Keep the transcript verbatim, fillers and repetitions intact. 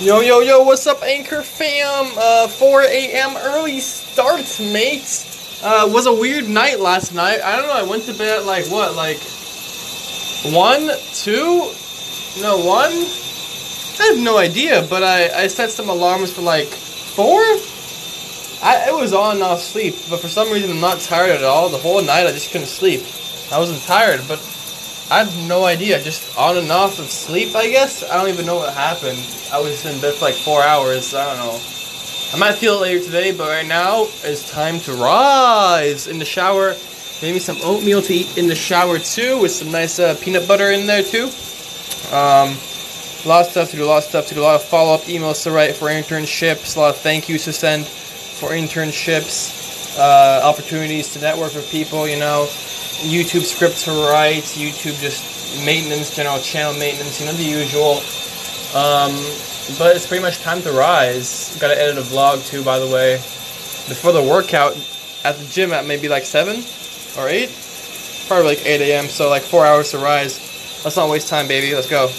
Yo, yo, yo, what's up, Anchor fam? Uh, four a m early starts, mates. Uh, was a weird night last night. I don't know, I went to bed at like, what, like, one, two? No, one? I have no idea, but I, I set some alarms for like, four? I, it was on and off sleep, but for some reason I'm not tired at all. The whole night I just couldn't sleep. I wasn't tired, but I have no idea. Just on and off of sleep, I guess. I don't even know what happened. I was in bed for like four hours. I don't know. I might feel it later today, but right now it's time to rise in the shower. Maybe some oatmeal to eat in the shower too, with some nice uh, peanut butter in there too. Um, a lot of stuff to do. A lot of stuff to do. A lot of follow-up emails to write for internships. A lot of thank yous to send for internships, uh, opportunities to network with people, you know, YouTube script to write, YouTube just maintenance, general channel maintenance, you know, the usual. Um, but it's pretty much time to rise. Gotta edit a vlog too, by the way, before the workout at the gym at maybe like seven or eight, probably like eight a m, so like four hours to rise. Let's not waste time, baby. Let's go.